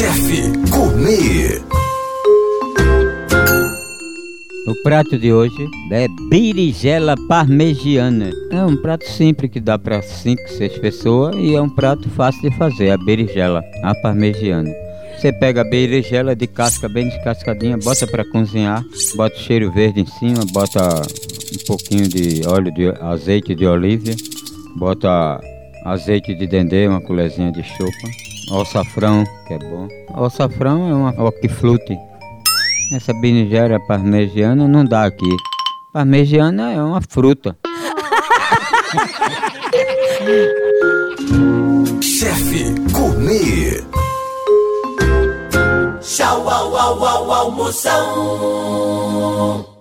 Chef Gourmet. O prato de hoje é berinjela parmegiana. É um prato simples que dá para 5, 6 pessoas e é um prato fácil de fazer, a berinjela, a parmegiana. Você pega a berinjela de casca bem descascadinha, bota para cozinhar, bota o cheiro verde em cima, bota um pouquinho de óleo de azeite de oliva, bota azeite de dendê, uma colherzinha de sopa, alçafrão, que é bom. Alçafrão é uma hortifruti. Essa berinjela parmegiana não dá aqui. Parmegiana é uma fruta. Chef Gourmet. Tchau, au, au, au, almoção.